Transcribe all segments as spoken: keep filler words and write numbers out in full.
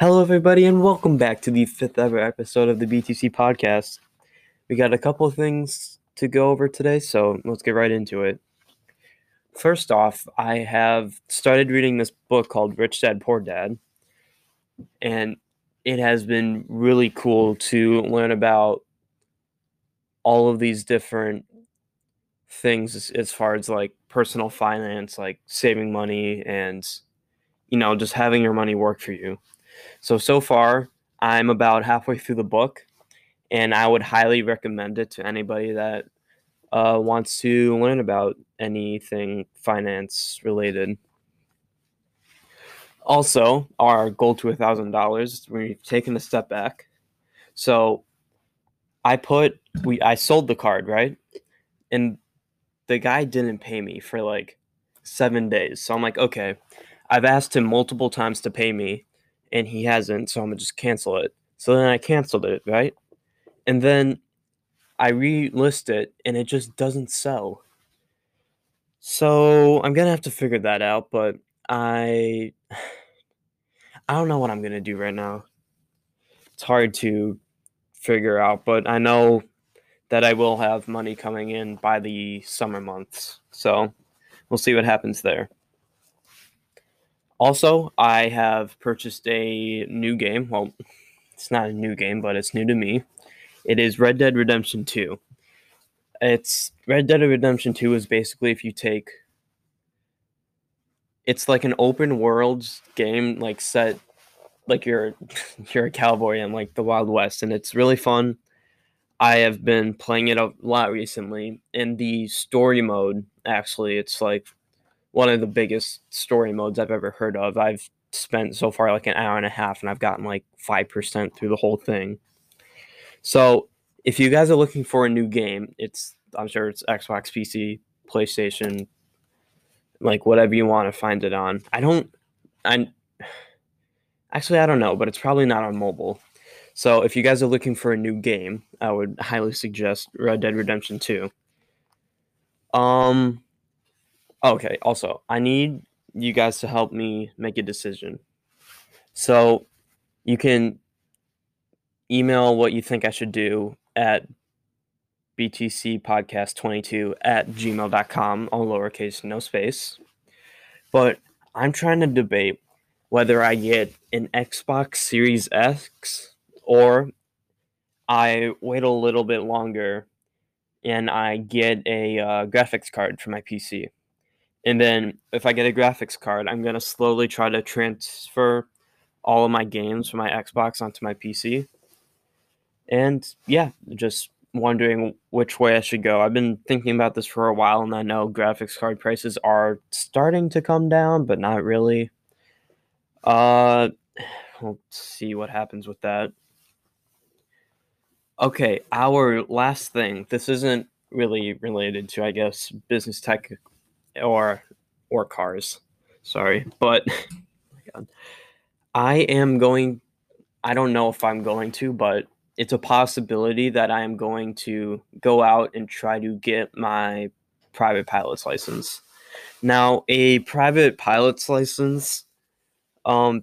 Hello everybody and welcome back to the fifth ever episode of the B T C Podcast. We got a couple of things to go over today, so let's get right into it. First off, I have started reading this book called Rich Dad, Poor Dad, and it has been really cool to learn about all of these different things as far as like personal finance, like saving money and, you know, just having your money work for you. So, so far, I'm about halfway through the book, and I would highly recommend it to anybody that uh, wants to learn about anything finance-related. Also, our goal to one thousand dollars, we've taken a step back. So, I put, we I sold the card, right? And the guy didn't pay me for, like, seven days. So, I'm like, okay, I've asked him multiple times to pay me. And he hasn't, so I'm going to just cancel it. So then I canceled it, right? And then I relist it, and it just doesn't sell. So I'm going to have to figure that out, but I I don't know what I'm going to do right now. It's hard to figure out, but I know that I will have money coming in by the summer months. So we'll see what happens there. Also, I have purchased a new game. Well, it's not a new game, but it's new to me. It is Red Dead Redemption two. It's Red Dead Redemption two is basically if you take... It's like an open world game, like set... Like you're, you're a cowboy in like the Wild West, and it's really fun. I have been playing it a lot recently. In the story mode, actually, it's like one of the biggest story modes I've ever heard of. I've spent so far like an hour and a half, and I've gotten like five percent through the whole thing. So if you guys are looking for a new game, it's I'm sure it's Xbox, P C, PlayStation, like whatever you want to find it on. I don't, I actually, I don't know, but it's probably not on mobile. So if you guys are looking for a new game, I would highly suggest Red Dead Redemption two. Um... Okay, also, I need you guys to help me make a decision. So you can email what you think I should do at b t c podcast twenty-two at gmail dot com, all lowercase, no space. But I'm trying to debate whether I get an Xbox Series X or I wait a little bit longer and I get a uh, graphics card for my P C. And then if I get a graphics card, I'm going to slowly try to transfer all of my games from my Xbox onto my P C. And yeah, just wondering which way I should go. I've been thinking about this for a while, and I know graphics card prices are starting to come down, but not really. Uh, we'll see what happens with that. Okay, our last thing. This isn't really related to, I guess, business tech or or cars, sorry, but oh my God. I am going, I don't know if I'm going to, but it's a possibility that I am going to go out and try to get my private pilot's license. Now, a private pilot's license, um,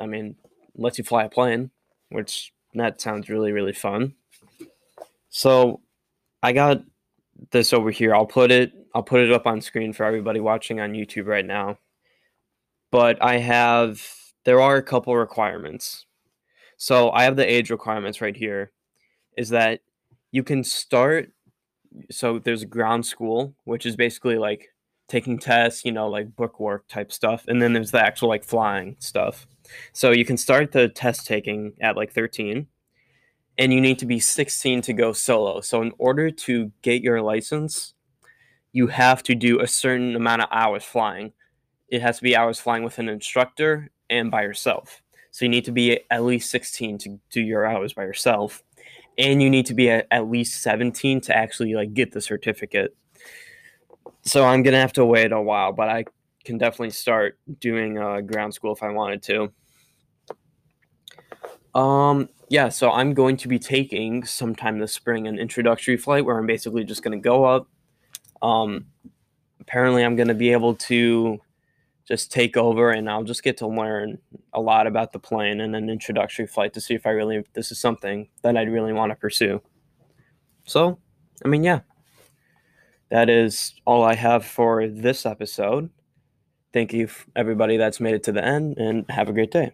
I mean, lets you fly a plane, which that sounds really, really fun. So I got this over here. I'll put it I'll put it up on screen for everybody watching on YouTube right now. But I have, there are a couple requirements. So I have the age requirements right here, is that you can start, so there's ground school, which is basically like taking tests, you know, like bookwork type stuff. And then there's the actual like flying stuff. So you can start the test taking at like thirteen, and you need to be sixteen to go solo. So in order to get your license, you have to do a certain amount of hours flying. It has to be hours flying with an instructor and by yourself. So you need to be at least sixteen to do your hours by yourself. And you need to be at, at least seventeen to actually like get the certificate. So I'm going to have to wait a while, but I can definitely start doing uh, ground school if I wanted to. Um, yeah, so I'm going to be taking sometime this spring an introductory flight where I'm basically just going to go up. Um, apparently I'm going to be able to just take over, and I'll just get to learn a lot about the plane in an introductory flight to see if I really, if this is something that I'd really want to pursue. So, I mean, yeah, that is all I have for this episode. Thank you, everybody that's made it to the end, and have a great day.